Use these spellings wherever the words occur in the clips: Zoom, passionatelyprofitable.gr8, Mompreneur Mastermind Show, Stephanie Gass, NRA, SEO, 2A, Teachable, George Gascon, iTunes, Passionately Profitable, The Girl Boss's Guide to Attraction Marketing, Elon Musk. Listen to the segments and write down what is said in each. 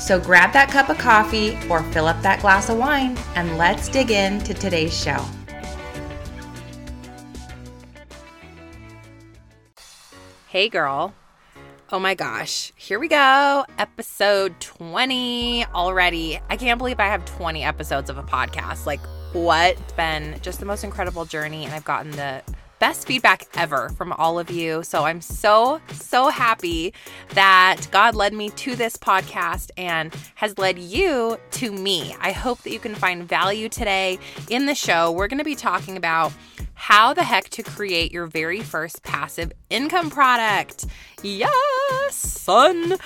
So grab that cup of coffee or fill up that glass of wine and let's dig into today's show. Hey girl. Oh my gosh. Here we go. Episode 20 already. I can't believe I have 20 episodes of a podcast. Like, what? It's been just the most incredible journey, and I've gotten the best feedback ever from all of you. So I'm so happy that God led me to this podcast and has led you to me. I hope that you can find value today. In the show, we're going to be talking about how the heck to create your very first passive income product. Yes, son.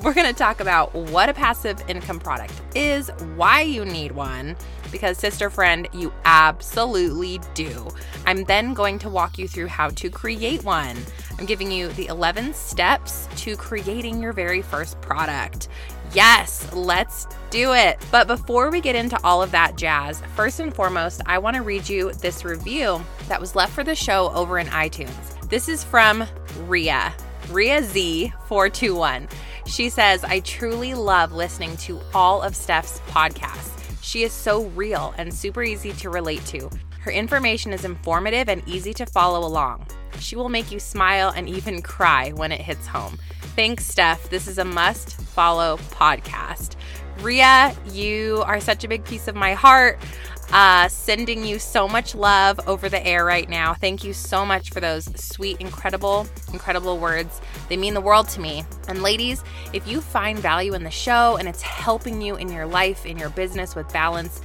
We're going to talk about what a passive income product is, why you need one, because sister friend, you absolutely do. I'm then going to walk you through how to create one. I'm giving you the 11 steps to creating your very first product. Yes, let's do it. But before we get into all of that jazz, first and foremost, I want to read you this review that was left for the show over in iTunes. This is from Rhea Z421. She says, I truly love listening to all of Steph's podcasts. She is so real and super easy to relate to. Her information is informative and easy to follow along. She will make you smile and even cry when it hits home. Thanks, Steph. This is a must-follow podcast. Rhea, you are such a big piece of my heart. Sending you so much love over the air right now. Thank you so much for those sweet, incredible words. They mean the world to me. And ladies, if you find value in the show and it's helping you in your life, in your business with balance,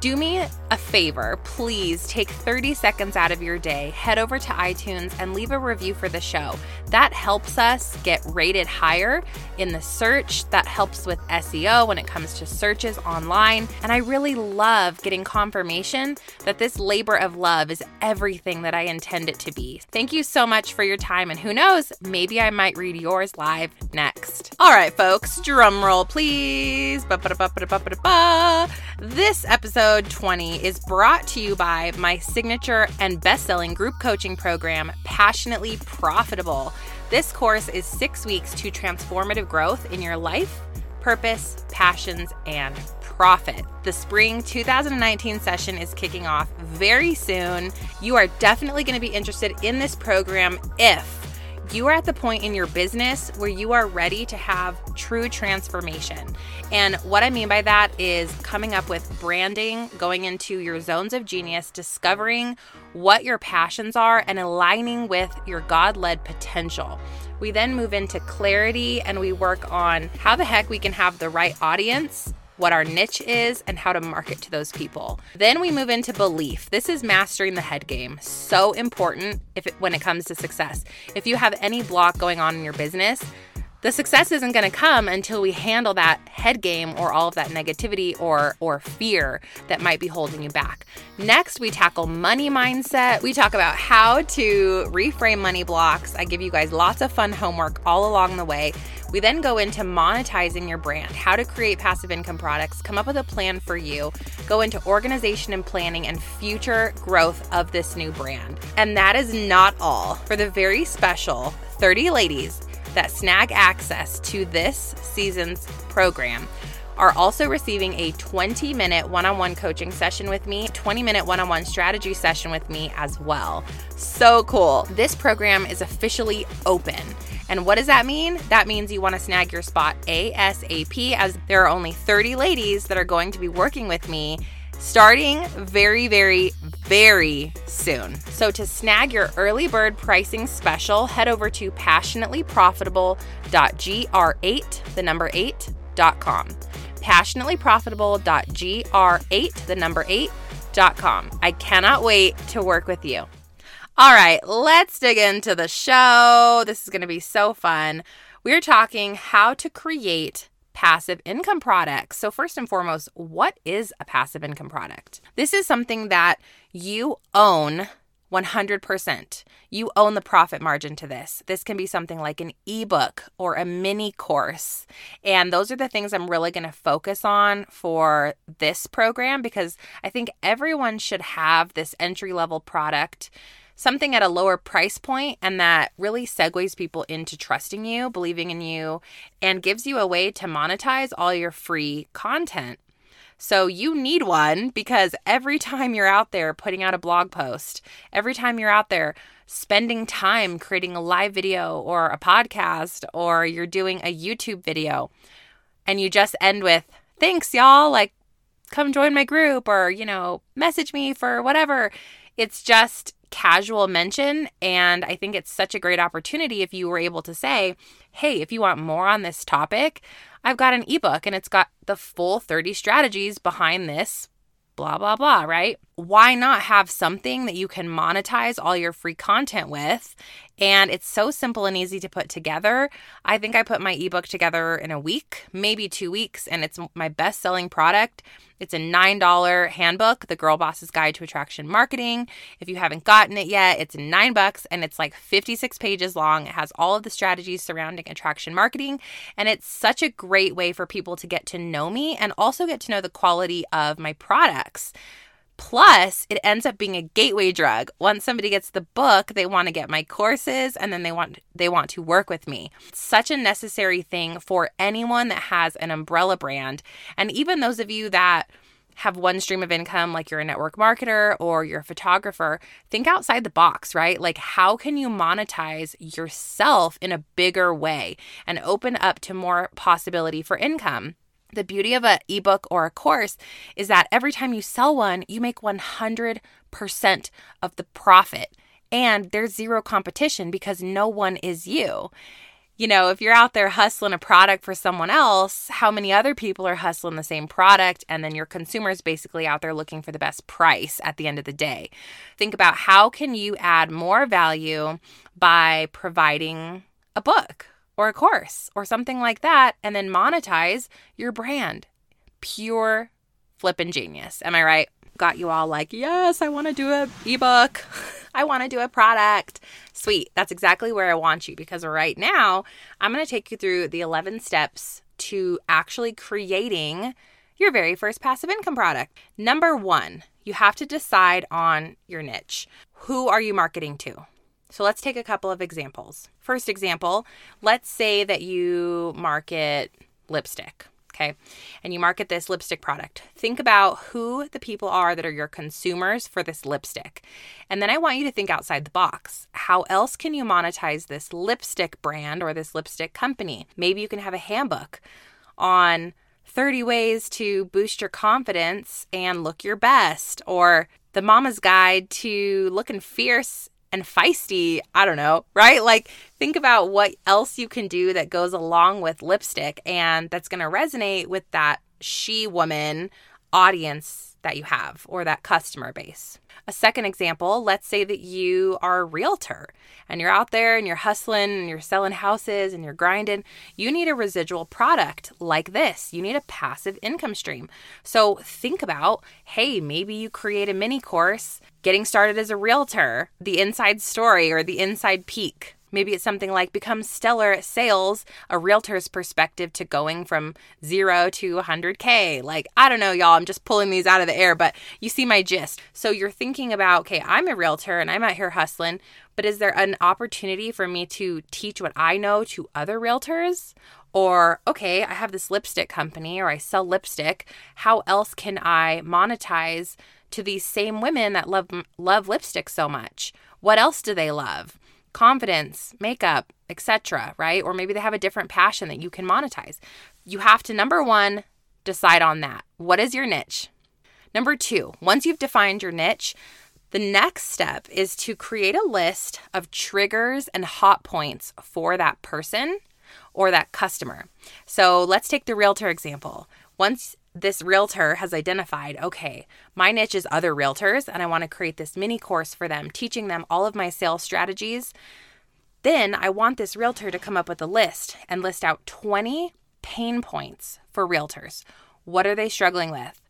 do me a favor, please take 30 seconds out of your day, head over to iTunes and leave a review for the show. That helps us get rated higher in the search. That helps with SEO when it comes to searches online. And I really love getting confirmation that this labor of love is everything that I intend it to be. Thank you so much for your time. And who knows, maybe I might read yours live next. All right, folks, drum roll, please. This episode 20 is brought to you by my signature and best-selling group coaching program, Passionately Profitable. This course is 6 weeks to transformative growth in your life, purpose, passions, and profit. The spring 2019 session is kicking off very soon. You are definitely going to be interested in this program if you are at the point in your business where you are ready to have true transformation. And what I mean by that is coming up with branding, going into your zones of genius, discovering what your passions are, and aligning with your God-led potential. We then move into clarity and we work on how the heck we can have the right audience, what our niche is, and how to market to those people. Then we move into belief. This is mastering the head game. So important when it comes to success. If you have any block going on in your business, the success isn't going to come until we handle that head game or all of that negativity or fear that might be holding you back. Next, we tackle money mindset. We talk about how to reframe money blocks. I give you guys lots of fun homework all along the way. We then go into monetizing your brand, how to create passive income products, come up with a plan for you, go into organization and planning and future growth of this new brand. And that is not all. For the very special 30 ladies that snag access to this season's program are also receiving a 20-minute one-on-one coaching session with me, 20-minute one-on-one strategy session with me as well. So cool. This program is officially open. And what does that mean? That means you want to snag your spot ASAP, as there are only 30 ladies that are going to be working with me starting very, very, very soon. So to snag your early bird pricing special, head over to passionatelyprofitable.gr8, the number 8.com. Passionatelyprofitable.gr8, the number 8.com. I cannot wait to work with you. All right, let's dig into the show. This is going to be so fun. We're talking how to create passive income products. So first and foremost, what is a passive income product? This is something that you own 100%. You own the profit margin to this. This can be something like an ebook or a mini course. And those are the things I'm really going to focus on for this program, because I think everyone should have this entry-level product, something at a lower price point, and that really segues people into trusting you, believing in you, and gives you a way to monetize all your free content. So you need one, because every time you're out there putting out a blog post, every time you're out there spending time creating a live video or a podcast, or you're doing a YouTube video and you just end with, thanks y'all, like come join my group, or, you know, message me for whatever. It's just casual mention. And I think it's such a great opportunity if you were able to say, hey, if you want more on this topic, I've got an ebook and it's got the full 30 strategies behind this, blah, blah, blah, right? Why not have something that you can monetize all your free content with? And it's so simple and easy to put together. I think I put my ebook together in a week, maybe 2 weeks, and it's my best-selling product. It's a $9 handbook, The Girl Boss's Guide to Attraction Marketing. If you haven't gotten it yet, it's $9 and it's like 56 pages long. It has all of the strategies surrounding attraction marketing, and it's such a great way for people to get to know me and also get to know the quality of my products. Plus, it ends up being a gateway drug. Once somebody gets the book, they want to get my courses, and then they want to work with me. It's such a necessary thing for anyone that has an umbrella brand. And even those of you that have one stream of income, like you're a network marketer or you're a photographer, think outside the box, right? Like, how can you monetize yourself in a bigger way and open up to more possibility for income? The beauty of an ebook or a course is that every time you sell one, you make 100% of the profit, and there's zero competition because no one is you. You know, if you're out there hustling a product for someone else, how many other people are hustling the same product? And then your consumer is basically out there looking for the best price at the end of the day. Think about, how can you add more value by providing a book or a course or something like that, and then monetize your brand? Pure flippin' genius. Am I right? Got you all like, yes, I want to do an ebook. I want to do a product. Sweet. That's exactly where I want you, because right now I'm going to take you through the 11 steps to actually creating your very first passive income product. Number 1, you have to decide on your niche. Who are you marketing to? So let's take a couple of examples. First example, let's say that you market lipstick, okay? And you market this lipstick product. Think about who the people are that are your consumers for this lipstick. And then I want you to think outside the box. How else can you monetize this lipstick brand or this lipstick company? Maybe you can have a handbook on 30 ways to boost your confidence and look your best, or the Mama's Guide to Looking Fierce and Feisty. I don't know, right? Like, think about what else you can do that goes along with lipstick and that's going to resonate with that she-woman audience that you have, or that customer base. A second example, let's say that you are a realtor and you're out there and you're hustling and you're selling houses and you're grinding. You need a residual product like this. You need a passive income stream. So think about, hey, maybe you create a mini course, getting started as a realtor, the inside story or the inside peek. Maybe it's something like Become Stellar at Sales, a realtor's perspective to going from 0 to 100K. Like, I don't know, y'all, I'm just pulling these out of the air, but you see my gist. So you're thinking about, okay, I'm a realtor and I'm out here hustling, but is there an opportunity for me to teach what I know to other realtors? Or, okay, I have this lipstick company or I sell lipstick. How else can I monetize to these same women that love lipstick so much? What else do they love? Confidence, makeup, etc., right? Or maybe they have a different passion that you can monetize. You have to, number 1, decide on that. What is your niche? Number 2, once you've defined your niche, the next step is to create a list of triggers and hot points for that person or that customer. So let's take the realtor example. Once this realtor has identified, okay, my niche is other realtors and I want to create this mini course for them, teaching them all of my sales strategies, then I want this realtor to come up with a list and list out 20 pain points for realtors. What are they struggling with?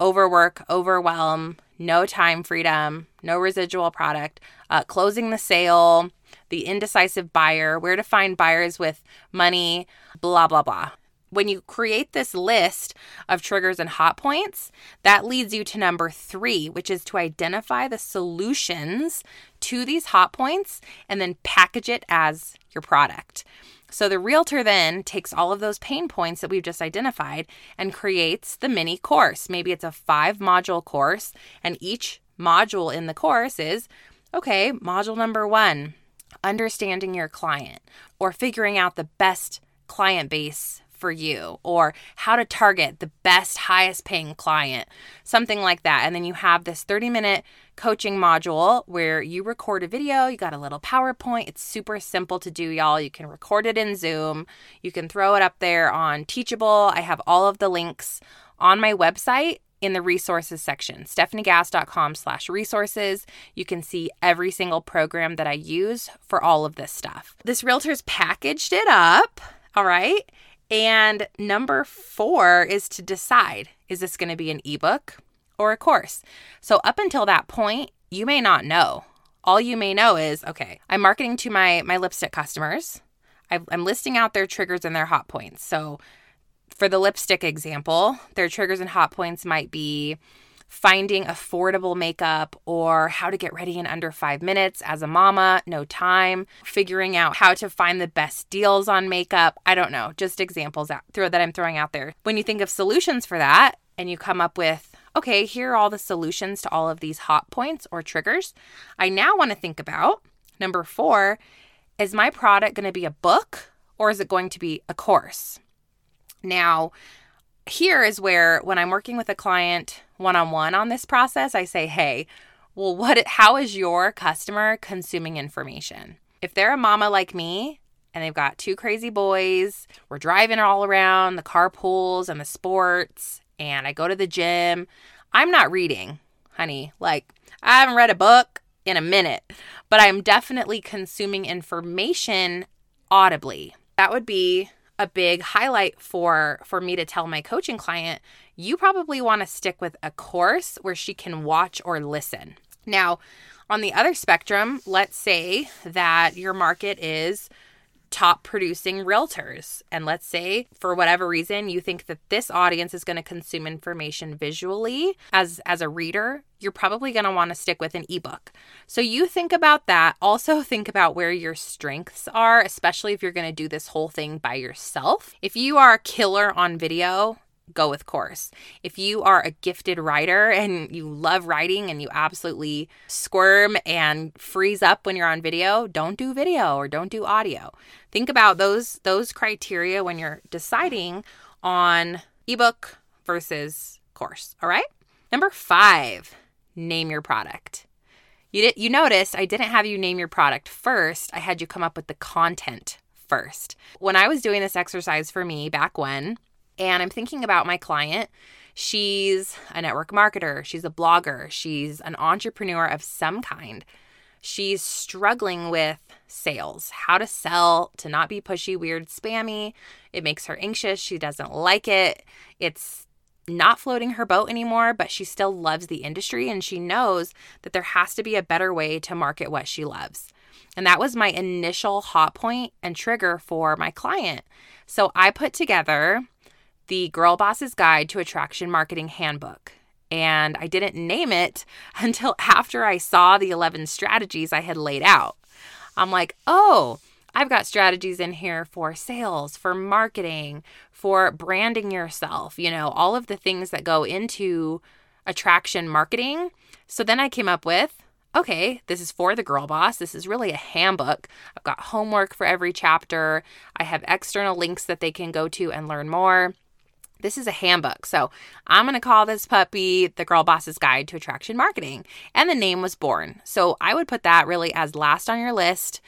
Overwork, overwhelm, no time freedom, no residual product, closing the sale, the indecisive buyer, where to find buyers with money, blah, blah, blah. When you create this list of triggers and hot points, that leads you to number 3, which is to identify the solutions to these hot points and then package it as your product. So the realtor then takes all of those pain points that we've just identified and creates the mini course. Maybe it's a 5-module course, and each module in the course is, okay, module number 1, understanding your client, or figuring out the best client base for you, or how to target the best, highest paying client, something like that. And then you have this 30-minute coaching module where you record a video, you got a little PowerPoint. It's super simple to do, y'all. You can record it in Zoom. You can throw it up there on Teachable. I have all of the links on my website in the resources section, stefaniegass.com/resources. You can see every single program that I use for all of this stuff. This realtor's packaged it up, all right? And number 4 is to decide, is this going to be an ebook or a course? So up until that point, you may not know. All you may know is, okay, I'm marketing to my lipstick customers. I'm listing out their triggers and their hot points. So for the lipstick example, their triggers and hot points might be finding affordable makeup, or how to get ready in under 5 minutes as a mama, no time, figuring out how to find the best deals on makeup. I don't know, just examples that I'm throwing out there. When you think of solutions for that and you come up with, okay, here are all the solutions to all of these hot points or triggers, I now want to think about number 4, is my product going to be a book or is it going to be a course? Now, here is where, when I'm working with a client one-on-one on this process, I say, hey, well, how is your customer consuming information? If they're a mama like me and they've got 2 crazy boys, we're driving all around the carpools and the sports, and I go to the gym, I'm not reading, honey. Like, I haven't read a book in a minute, but I'm definitely consuming information audibly. That would be a big highlight for me to tell my coaching client, you probably want to stick with a course where she can watch or listen. Now, on the other spectrum, let's say that your market is top producing realtors. And let's say for whatever reason, you think that this audience is going to consume information visually. As a reader, you're probably going to want to stick with an ebook. So you think about that. Also think about where your strengths are, especially if you're going to do this whole thing by yourself. If you are a killer on video, go with course. If you are a gifted writer and you love writing and you absolutely squirm and freeze up when you're on video, don't do video or don't do audio. Think about those criteria when you're deciding on ebook versus course, all right? Number 5, name your product. You noticed I didn't have you name your product first. I had you come up with the content first. When I was doing this exercise for me back when, and I'm thinking about my client, she's a network marketer, she's a blogger, she's an entrepreneur of some kind. She's struggling with sales, how to sell, to not be pushy, weird, spammy. It makes her anxious, she doesn't like it. It's not floating her boat anymore, but she still loves the industry and she knows that there has to be a better way to market what she loves. And that was my initial hot point and trigger for my client. So I put together The Girl Boss's Guide to Attraction Marketing Handbook. And I didn't name it until after I saw the 11 strategies I had laid out. I'm like, oh, I've got strategies in here for sales, for marketing, for branding yourself, all of the things that go into attraction marketing. So then I came up with, okay, this is for the girl boss. This is really a handbook. I've got homework for every chapter. I have external links that they can go to and learn more. This is a handbook. So I'm going to call this puppy The Girl Boss's Guide to Attraction Marketing. And the name was born. So I would put that really as last on your list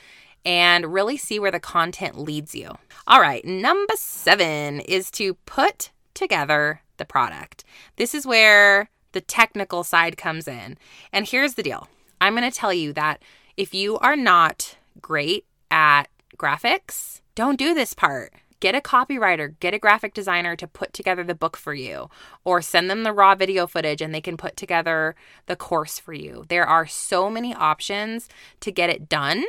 and really see where the content leads you. All right. Number 7 is to put together the product. This is where the technical side comes in. And here's the deal. I'm going to tell you that if you are not great at graphics, don't do this part. Get a copywriter, get a graphic designer to put together the book for you, or send them the raw video footage and they can put together the course for you. There are so many options to get it done,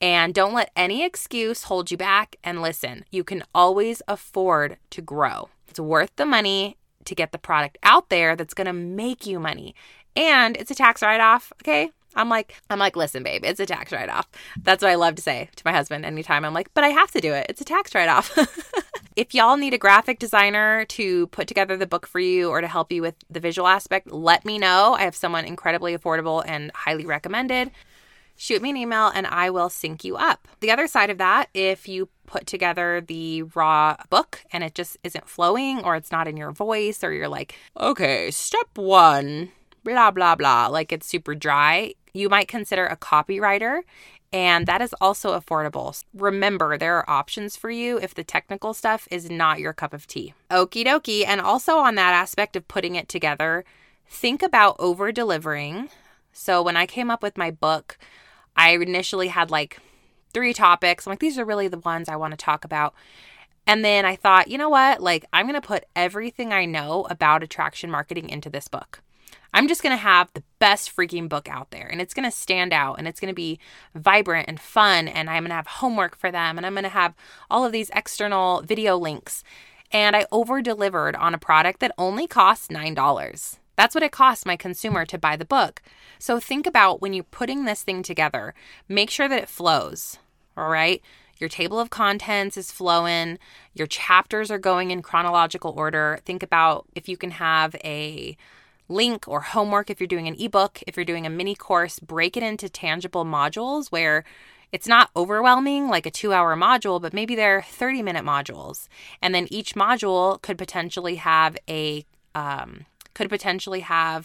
and don't let any excuse hold you back. And listen, you can always afford to grow. It's worth the money to get the product out there that's going to make you money. And it's a tax write-off, okay? I'm like, listen, babe, it's a tax write-off. That's what I love to say to my husband anytime. I'm like, but I have to do it. It's a tax write-off. If y'all need a graphic designer to put together the book for you or to help you with the visual aspect, let me know. I have someone incredibly affordable and highly recommended. Shoot me an email and I will sync you up. The other side of that, if you put together the raw book and it just isn't flowing or it's not in your voice or you're like, okay, step one, blah, blah, blah, like it's super dry, you might consider a copywriter, and that is also affordable. Remember, there are options for you if the technical stuff is not your cup of tea. Okie dokie. And also on that aspect of putting it together, think about over-delivering. So when I came up with my book, I initially had like 3 topics. I'm like, these are really the ones I want to talk about. And then I thought, you know what? Like, I'm going to put everything I know about attraction marketing into this book. I'm just going to have the best freaking book out there, and it's going to stand out, and it's going to be vibrant and fun, and I'm going to have homework for them, and I'm going to have all of these external video links. And I over-delivered on a product that only costs $9. That's what it costs my consumer to buy the book. So think about when you're putting this thing together, make sure that it flows, all right? Your table of contents is flowing. Your chapters are going in chronological order. Think about if you can have a link or homework if you're doing an ebook, if you're doing a mini course, break it into tangible modules where it's not overwhelming like a 2-hour module, but maybe they're 30-minute modules. And then each module could potentially have a downloadable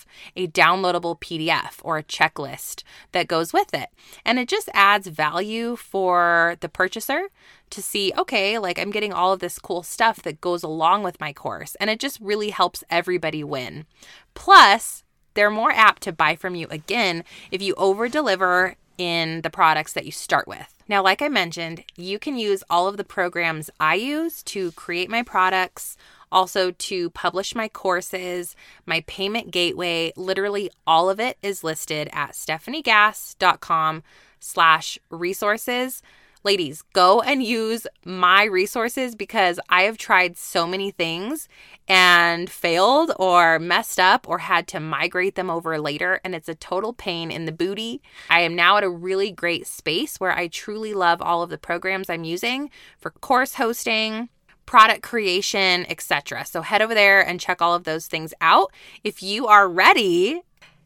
PDF or a checklist that goes with it. And it just adds value for the purchaser to see, okay, like I'm getting all of this cool stuff that goes along with my course. And it just really helps everybody win. Plus, they're more apt to buy from you again if you over-deliver in the products that you start with. Now, like I mentioned, you can use all of the programs I use to create my products, also to publish my courses, my payment gateway. Literally all of it is listed at stefaniegass.com/resources. Ladies, go and use my resources because I have tried so many things and failed or messed up or had to migrate them over later, and it's a total pain in the booty. I am now at a really great space where I truly love all of the programs I'm using for course hosting, product creation, etc. So head over there and check all of those things out if you are ready.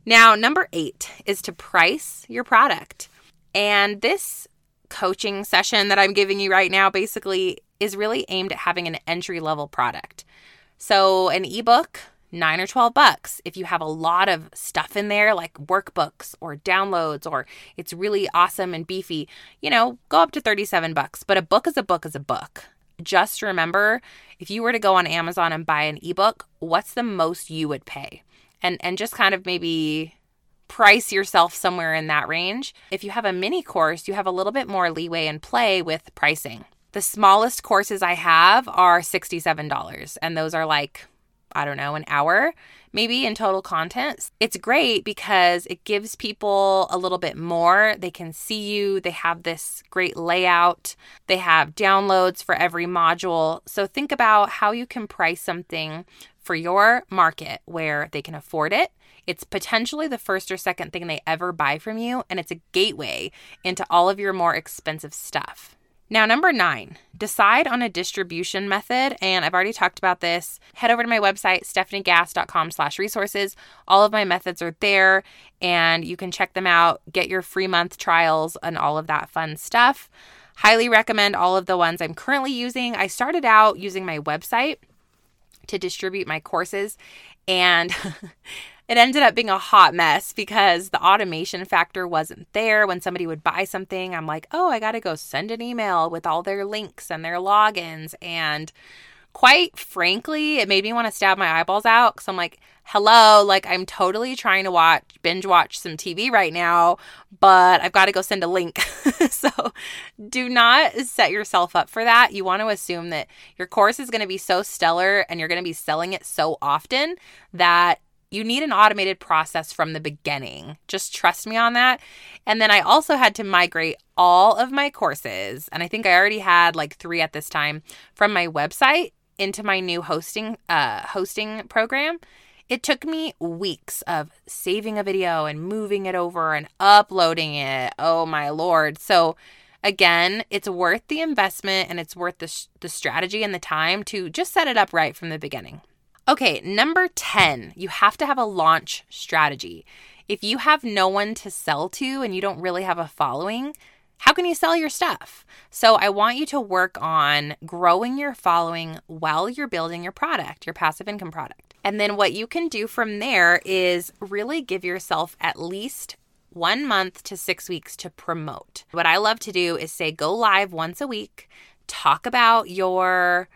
Now, number 8 is to price your product. And this coaching session that I'm giving you right now basically is really aimed at having an entry-level product. So an ebook, $9 or $12. If you have a lot of stuff in there, like workbooks or downloads, or it's really awesome and beefy, you know, go up to $37. But a book is a book is a book. Just remember, if you were to go on Amazon and buy an ebook, what's the most you would pay? And just kind of maybe price yourself somewhere in that range. If you have a mini course, you have a little bit more leeway and play with pricing. The smallest courses I have are $67, and those are like, I don't know, an hour maybe in total contents. It's great because it gives people a little bit more. They can see you. They have this great layout. They have downloads for every module. So think about how you can price something for your market where they can afford it. It's potentially the first or second thing they ever buy from you, and it's a gateway into all of your more expensive stuff. Now, number 9, decide on a distribution method. And I've already talked about this. Head over to my website, stefaniegass.com/resources. All of my methods are there and you can check them out, get your free month trials and all of that fun stuff. Highly recommend all of the ones I'm currently using. I started out using my website to distribute my courses, and it ended up being a hot mess because the automation factor wasn't there. When somebody would buy something, I'm like, oh, I got to go send an email with all their links and their logins. And quite frankly, it made me want to stab my eyeballs out because I'm like, hello, like I'm totally trying to binge watch some TV right now, but I've got to go send a link. So do not set yourself up for that. You want to assume that your course is going to be so stellar and you're going to be selling it so often that you need an automated process from the beginning. Just trust me on that. And then I also had to migrate all of my courses, and I think I already had like 3 at this time, from my website into my new hosting program. It took me weeks of saving a video and moving it over and uploading it. Oh my Lord. So again, it's worth the investment and it's worth the strategy and the time to just set it up right from the beginning. Okay, number 10, you have to have a launch strategy. If you have no one to sell to and you don't really have a following, how can you sell your stuff? So I want you to work on growing your following while you're building your product, your passive income product. And then what you can do from there is really give yourself at least 1 month to 6 weeks to promote. What I love to do is say go live once a week, talk about your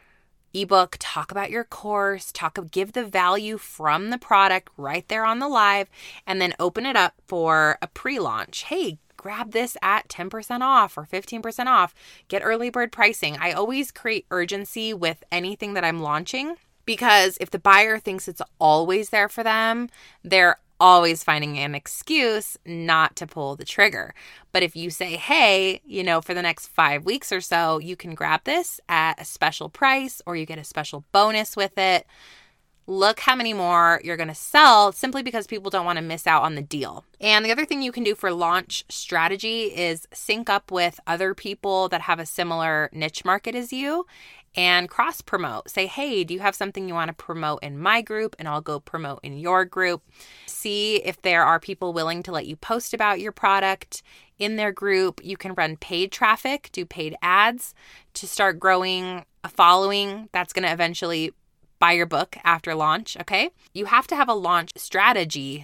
ebook, talk about your course, give the value from the product right there on the live, and then open it up for a pre-launch. Hey, grab this at 10% off or 15% off. Get early bird pricing. I always create urgency with anything that I'm launching because if the buyer thinks it's always there for them, they're always finding an excuse not to pull the trigger. But if you say, hey, for the next 5 weeks or so, you can grab this at a special price or you get a special bonus with it, look how many more you're going to sell simply because people don't want to miss out on the deal. And the other thing you can do for launch strategy is sync up with other people that have a similar niche market as you and cross promote. Say, hey, do you have something you want to promote in my group? And I'll go promote in your group. See if there are people willing to let you post about your product in their group. You can run paid traffic, do paid ads to start growing a following that's going to eventually buy your book after launch, okay? You have to have a launch strategy.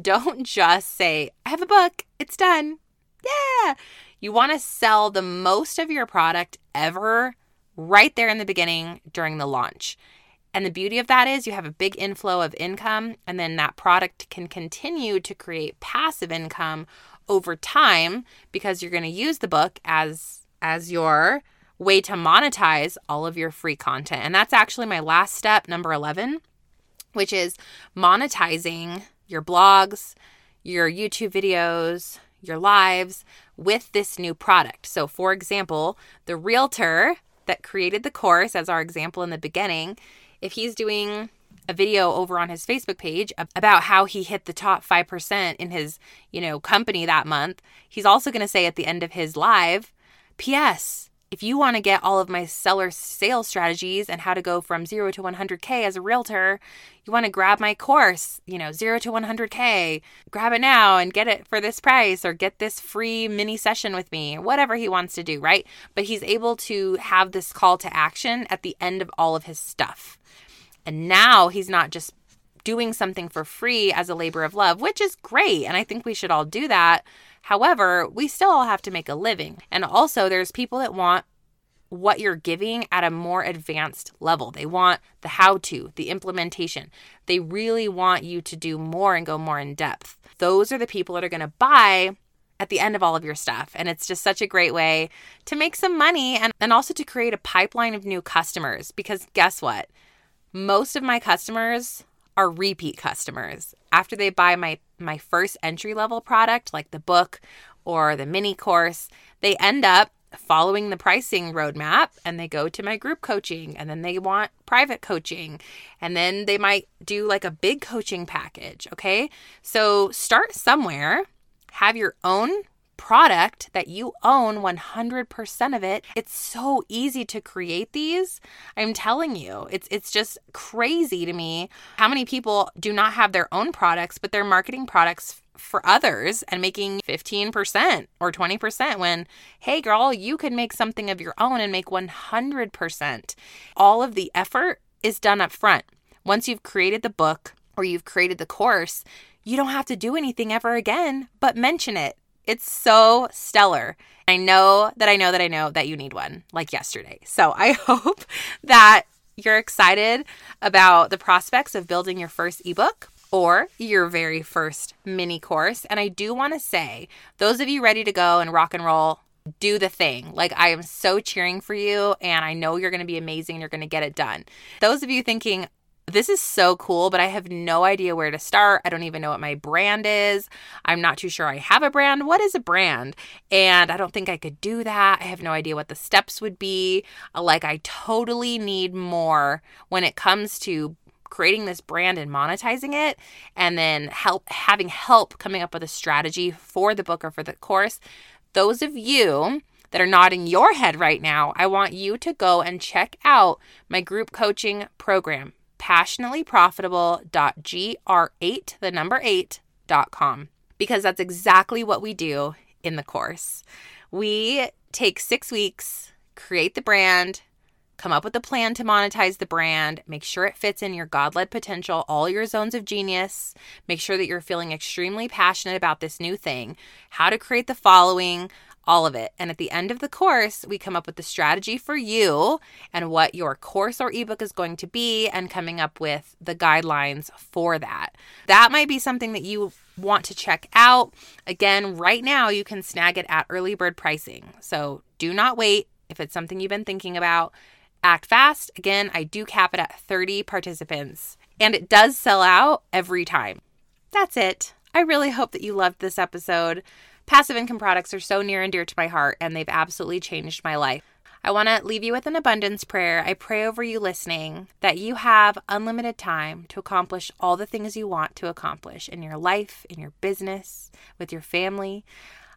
Don't just say, I have a book, it's done. Yeah. You want to sell the most of your product ever right there in the beginning during the launch. And the beauty of that is you have a big inflow of income, and then that product can continue to create passive income over time because you're going to use the book as your way to monetize all of your free content. And that's actually my last step, number 11, which is monetizing your blogs, your YouTube videos, your lives with this new product. So for example, the realtor that created the course as our example in the beginning, if he's doing a video over on his Facebook page about how he hit the top 5% in his, company that month, he's also going to say at the end of his live, P.S., if you want to get all of my seller sales strategies and how to go from 0 to 100K as a realtor, you want to grab my course, 0 to 100K, grab it now and get it for this price or get this free mini session with me, whatever he wants to do, right? But he's able to have this call to action at the end of all of his stuff. And now he's not just doing something for free as a labor of love, which is great. And I think we should all do that. However, we still all have to make a living. And also there's people that want what you're giving at a more advanced level. They want the how-to, the implementation. They really want you to do more and go more in depth. Those are the people that are going to buy at the end of all of your stuff. And it's just such a great way to make some money and also to create a pipeline of new customers. Because guess what? Most of my customers are repeat customers. After they buy my first entry-level product, like the book or the mini course, they end up following the pricing roadmap and they go to my group coaching, and then they want private coaching, and then they might do like a big coaching package, okay? So start somewhere, have your own product that you own 100% of it. It's so easy to create these. I'm telling you, it's just crazy to me how many people do not have their own products, but they're marketing products for others and making 15% or 20% when, hey girl, you could make something of your own and make 100%. All of the effort is done up front. Once you've created the book or you've created the course, you don't have to do anything ever again but mention it. It's so stellar. I know that you need one, like yesterday. So I hope that you're excited about the prospects of building your first ebook or your very first mini course. And I do want to say, those of you ready to go and rock and roll, do the thing. Like, I am so cheering for you, and I know you're going to be amazing. You're going to get it done. Those of you thinking, this is so cool, but I have no idea where to start. I don't even know what my brand is. I'm not too sure I have a brand. What is a brand? And I don't think I could do that. I have no idea what the steps would be. Like, I totally need more when it comes to creating this brand and monetizing it, and then having help coming up with a strategy for the book or for the course. Those of you that are nodding your head right now, I want you to go and check out my group coaching program, passionatelyprofitable.gr8, the number 8.com, because that's exactly what we do in the course. We take 6 weeks, create the brand, come up with a plan to monetize the brand, make sure it fits in your God-led potential, all your zones of genius, make sure that you're feeling extremely passionate about this new thing, how to create the following, all of it. And at the end of the course, we come up with the strategy for you and what your course or ebook is going to be, and coming up with the guidelines for that. That might be something that you want to check out. Again, right now, you can snag it at early bird pricing. So do not wait if it's something you've been thinking about. Act fast. Again, I do cap it at 30 participants, and it does sell out every time. That's it. I really hope that you loved this episode. Passive income products are so near and dear to my heart, and they've absolutely changed my life. I want to leave you with an abundance prayer. I pray over you listening that you have unlimited time to accomplish all the things you want to accomplish in your life, in your business, with your family.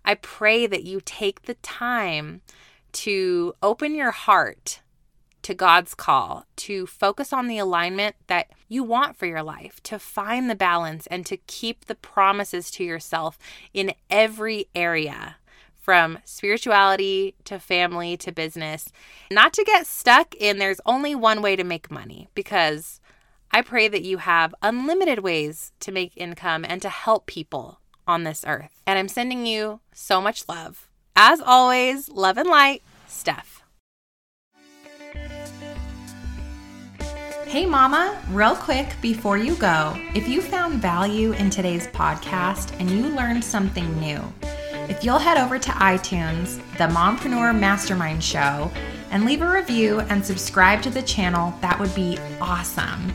I pray that you take the time to open your heart to God's call, to focus on the alignment that you want for your life, to find the balance, and to keep the promises to yourself in every area, from spirituality to family to business, not to get stuck in there's only one way to make money, because I pray that you have unlimited ways to make income and to help people on this earth. And I'm sending you so much love. As always, love and light, Steph. Hey mama, real quick before you go, if you found value in today's podcast and you learned something new, if you'll head over to iTunes, the Mompreneur Mastermind Show, and leave a review and subscribe to the channel, that would be awesome.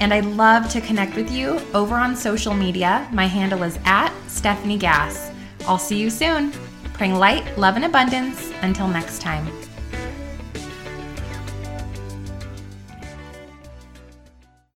And I'd love to connect with you over on social media. My handle is @StephanieGass. I'll see you soon. Praying light, love, and abundance. Until next time.